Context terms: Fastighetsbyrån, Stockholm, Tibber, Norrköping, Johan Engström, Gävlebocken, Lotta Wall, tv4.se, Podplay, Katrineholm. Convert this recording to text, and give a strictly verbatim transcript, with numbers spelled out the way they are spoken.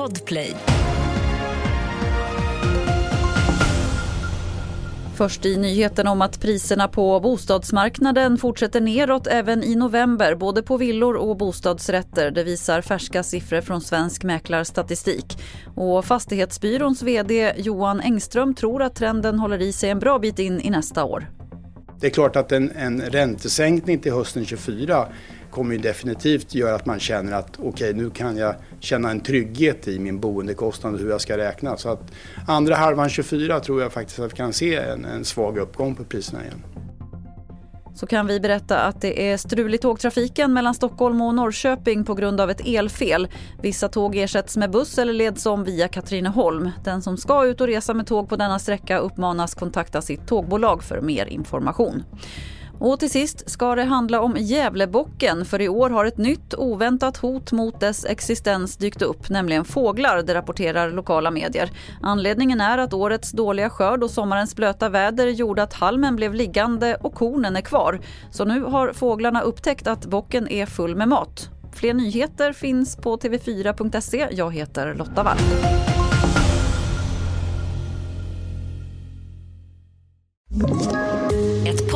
Podplay. Först i nyheten om att priserna på bostadsmarknaden fortsätter neråt även i november, både på villor och bostadsrätter. Det visar färska siffror från Svensk mäklarstatistik. Och Fastighetsbyråns vd Johan Engström tror att trenden håller i sig en bra bit in i nästa år. Det är klart att en, en räntesänkning till hösten tjugofyra kommer ju definitivt göra att man känner att okej, okay, nu kan jag känna en trygghet i min boendekostnad och hur jag ska räkna. Så att andra halvan tjugofyra tror jag faktiskt att vi kan se en, en svag uppgång på priserna igen. Så kan vi berätta att det är strul i tågtrafiken mellan Stockholm och Norrköping på grund av ett elfel. Vissa tåg ersätts med buss eller leds om via Katrineholm. Den som ska ut och resa med tåg på denna sträcka uppmanas kontakta sitt tågbolag för mer information. Och till sist ska det handla om Gävlebocken, för i år har ett nytt oväntat hot mot dess existens dykt upp, nämligen fåglar, det rapporterar lokala medier. Anledningen är att årets dåliga skörd och sommarens blöta väder gjorde att halmen blev liggande och kornen är kvar. Så nu har fåglarna upptäckt att bocken är full med mat. Fler nyheter finns på tv fyra punkt se. Jag heter Lotta Wall.